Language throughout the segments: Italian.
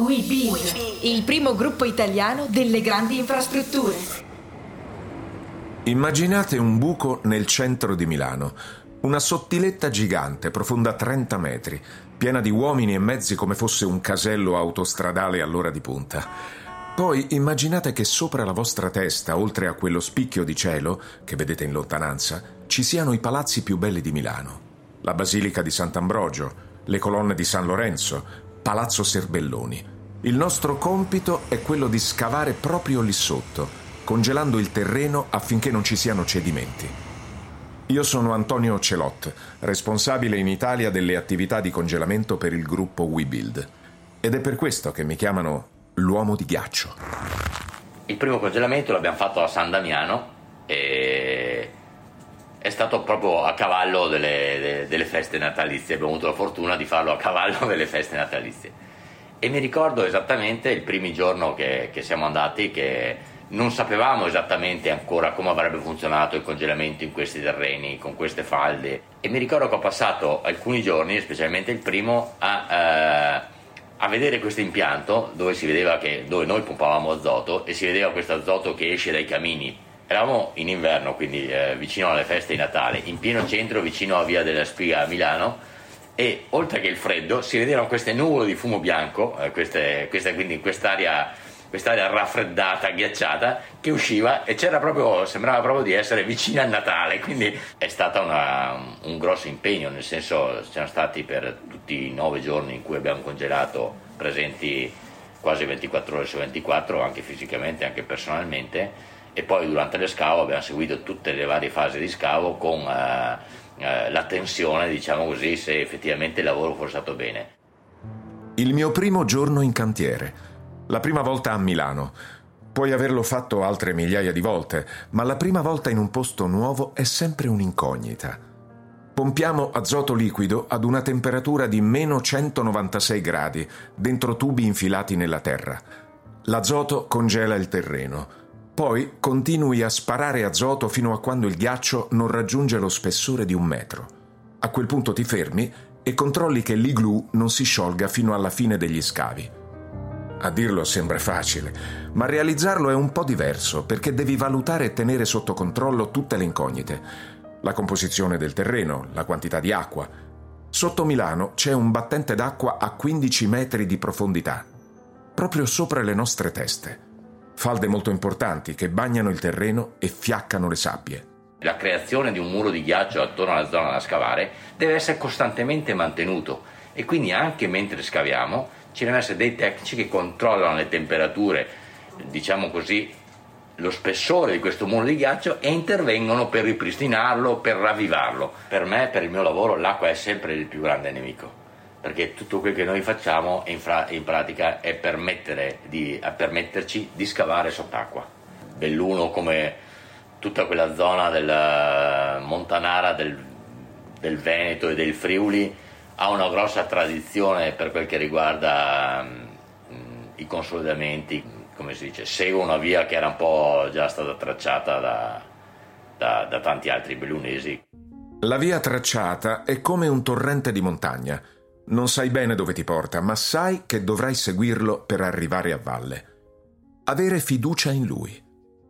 WeBuild, il primo gruppo italiano delle grandi infrastrutture. Immaginate un buco nel centro di Milano, una sottiletta gigante, profonda 30 metri, piena di uomini e mezzi come fosse un casello autostradale all'ora di punta. Poi immaginate che sopra la vostra testa, oltre a quello spicchio di cielo che vedete in lontananza, ci siano i palazzi più belli di Milano. La Basilica di Sant'Ambrogio, le colonne di San Lorenzo, Palazzo Serbelloni. Il nostro compito è quello di scavare proprio lì sotto, congelando il terreno affinché non ci siano cedimenti. Io sono Antonio Celot, responsabile in Italia delle attività di congelamento per il gruppo WeBuild. Ed è per questo che mi chiamano l'uomo di ghiaccio. Il primo congelamento l'abbiamo fatto a San Damiano e è stato proprio a cavallo delle feste natalizie. Abbiamo avuto la fortuna di farlo a cavallo delle feste natalizie. E mi ricordo esattamente il primo giorno che siamo andati che... non sapevamo esattamente ancora come avrebbe funzionato il congelamento in questi terreni, con queste falde. E mi ricordo che ho passato alcuni giorni, specialmente il primo, a vedere questo impianto dove si vedeva dove noi pompavamo azoto e si vedeva questo azoto che esce dai camini. Eravamo in inverno, quindi vicino alle feste di Natale, in pieno centro, vicino a Via della Spiga a Milano, e oltre che il freddo si vedevano queste nuvole di fumo bianco, quindi quest'aria raffreddata, ghiacciata, che usciva e sembrava proprio di essere vicina a Natale, quindi è stato un grosso impegno, nel senso siamo stati per tutti i 9 giorni in cui abbiamo congelato presenti quasi 24 ore su 24, anche fisicamente, anche personalmente, e poi durante le scavo abbiamo seguito tutte le varie fasi di scavo con la tensione, diciamo così, se effettivamente il lavoro fosse stato bene. Il mio primo giorno in cantiere. La prima volta a Milano. Puoi averlo fatto altre migliaia di volte, ma la prima volta in un posto nuovo è sempre un'incognita. Pompiamo azoto liquido ad una temperatura di meno 196 gradi, dentro tubi infilati nella terra. L'azoto congela il terreno. Poi continui a sparare azoto fino a quando il ghiaccio non raggiunge lo spessore di 1 metro. A quel punto ti fermi e controlli che l'igloo non si sciolga fino alla fine degli scavi. A dirlo sembra facile, ma realizzarlo è un po' diverso perché devi valutare e tenere sotto controllo tutte le incognite. La composizione del terreno, la quantità di acqua. Sotto Milano c'è un battente d'acqua a 15 metri di profondità, proprio sopra le nostre teste. Falde molto importanti che bagnano il terreno e fiaccano le sabbie. La creazione di un muro di ghiaccio attorno alla zona da scavare deve essere costantemente mantenuto e quindi anche mentre scaviamo ci devono essere dei tecnici che controllano le temperature, diciamo così, lo spessore di questo muro di ghiaccio e intervengono per ripristinarlo, per ravvivarlo. Per me, per il mio lavoro, l'acqua è sempre il più grande nemico, perché tutto quel che noi facciamo in pratica è permetterci di scavare sott'acqua. Belluno, come tutta quella zona della montanara del Veneto e del Friuli, ha una grossa tradizione per quel che riguarda i consolidamenti, come si dice, segue una via che era un po' già stata tracciata da tanti altri bellunesi. La via tracciata è come un torrente di montagna. Non sai bene dove ti porta, ma sai che dovrai seguirlo per arrivare a valle. Avere fiducia in lui.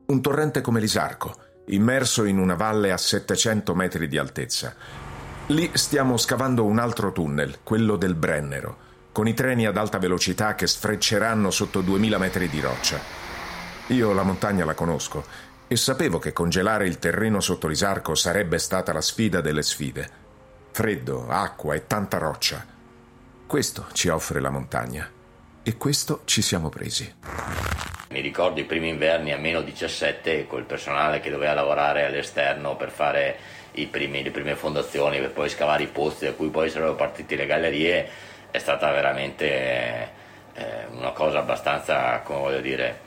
Un torrente come l'Isarco, immerso in una valle a 700 metri di altezza. Lì stiamo scavando un altro tunnel, quello del Brennero, con i treni ad alta velocità che sfrecceranno sotto 2000 metri di roccia. Io la montagna la conosco e sapevo che congelare il terreno sotto l'Isarco sarebbe stata la sfida delle sfide. Freddo, acqua e tanta roccia. Questo ci offre la montagna e questo ci siamo presi. Mi ricordo i primi inverni a meno 17 col personale che doveva lavorare all'esterno per fare le prime fondazioni per poi scavare i pozzi da cui poi sarebbero partite le gallerie. È stata veramente una cosa abbastanza, come voglio dire,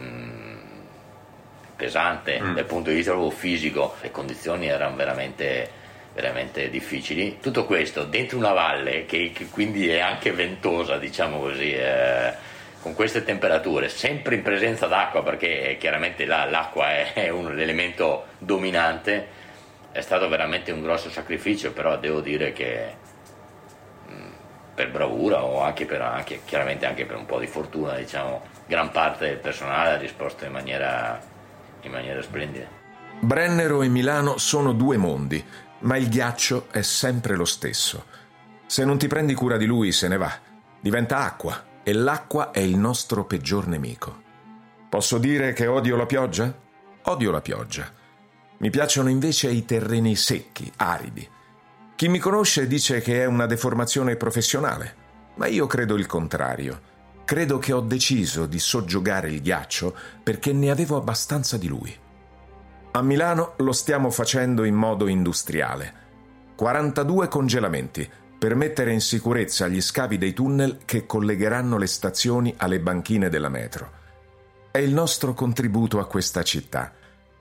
pesante dal punto di vista fisico. Le condizioni erano veramente veramente difficili, tutto questo dentro una valle che quindi è anche ventosa, diciamo così, con queste temperature, sempre in presenza d'acqua, perché chiaramente l'acqua è un elemento dominante. È stato veramente un grosso sacrificio, però devo dire che per bravura o anche per chiaramente anche per un po' di fortuna, diciamo, gran parte del personale ha risposto in maniera splendida. Brennero e Milano sono due mondi, ma il ghiaccio è sempre lo stesso. Se non ti prendi cura di lui, se ne va, diventa acqua, e l'acqua è il nostro peggior nemico. Posso dire che odio la pioggia? Odio la pioggia. Mi piacciono invece i terreni secchi, aridi. Chi mi conosce dice che è una deformazione professionale, ma io credo il contrario. Credo che ho deciso di soggiogare il ghiaccio perché ne avevo abbastanza di lui. A Milano lo stiamo facendo in modo industriale. 42 congelamenti per mettere in sicurezza gli scavi dei tunnel che collegheranno le stazioni alle banchine della metro. È il nostro contributo a questa città.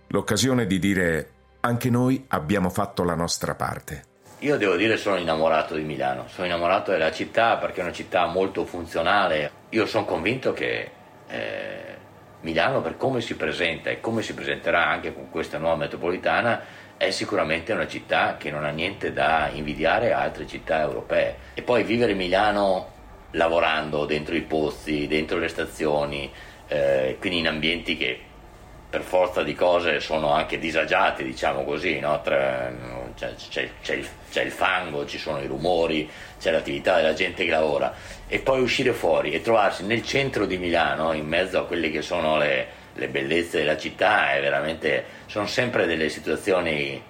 L'occasione di dire: anche noi abbiamo fatto la nostra parte. Io devo dire sono innamorato di Milano, sono innamorato della città perché è una città molto funzionale. Io sono convinto che Milano, per come si presenta e come si presenterà anche con questa nuova metropolitana, è sicuramente una città che non ha niente da invidiare a altre città europee. E poi vivere Milano lavorando dentro i pozzi, dentro le stazioni, quindi in ambienti che per forza di cose sono anche disagiati, diciamo così, no? C'è il fango, ci sono i rumori, c'è l'attività della gente che lavora, e poi uscire fuori e trovarsi nel centro di Milano, in mezzo a quelle che sono le bellezze della città, è veramente, sono sempre delle situazioni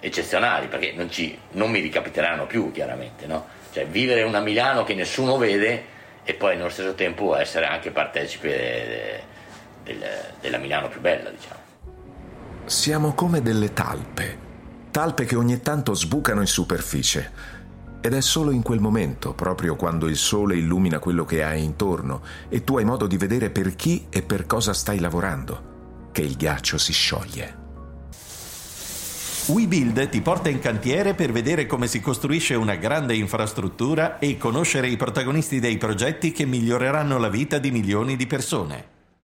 eccezionali, perché non mi ricapiteranno più, chiaramente, no? Cioè vivere una Milano che nessuno vede e poi nello stesso tempo essere anche partecipe della Milano più bella, diciamo. Siamo come delle talpe che ogni tanto sbucano in superficie, ed è solo in quel momento, proprio quando il sole illumina quello che hai intorno e tu hai modo di vedere per chi e per cosa stai lavorando, che il ghiaccio si scioglie. WeBuild ti porta in cantiere per vedere come si costruisce una grande infrastruttura e conoscere i protagonisti dei progetti che miglioreranno la vita di milioni di persone.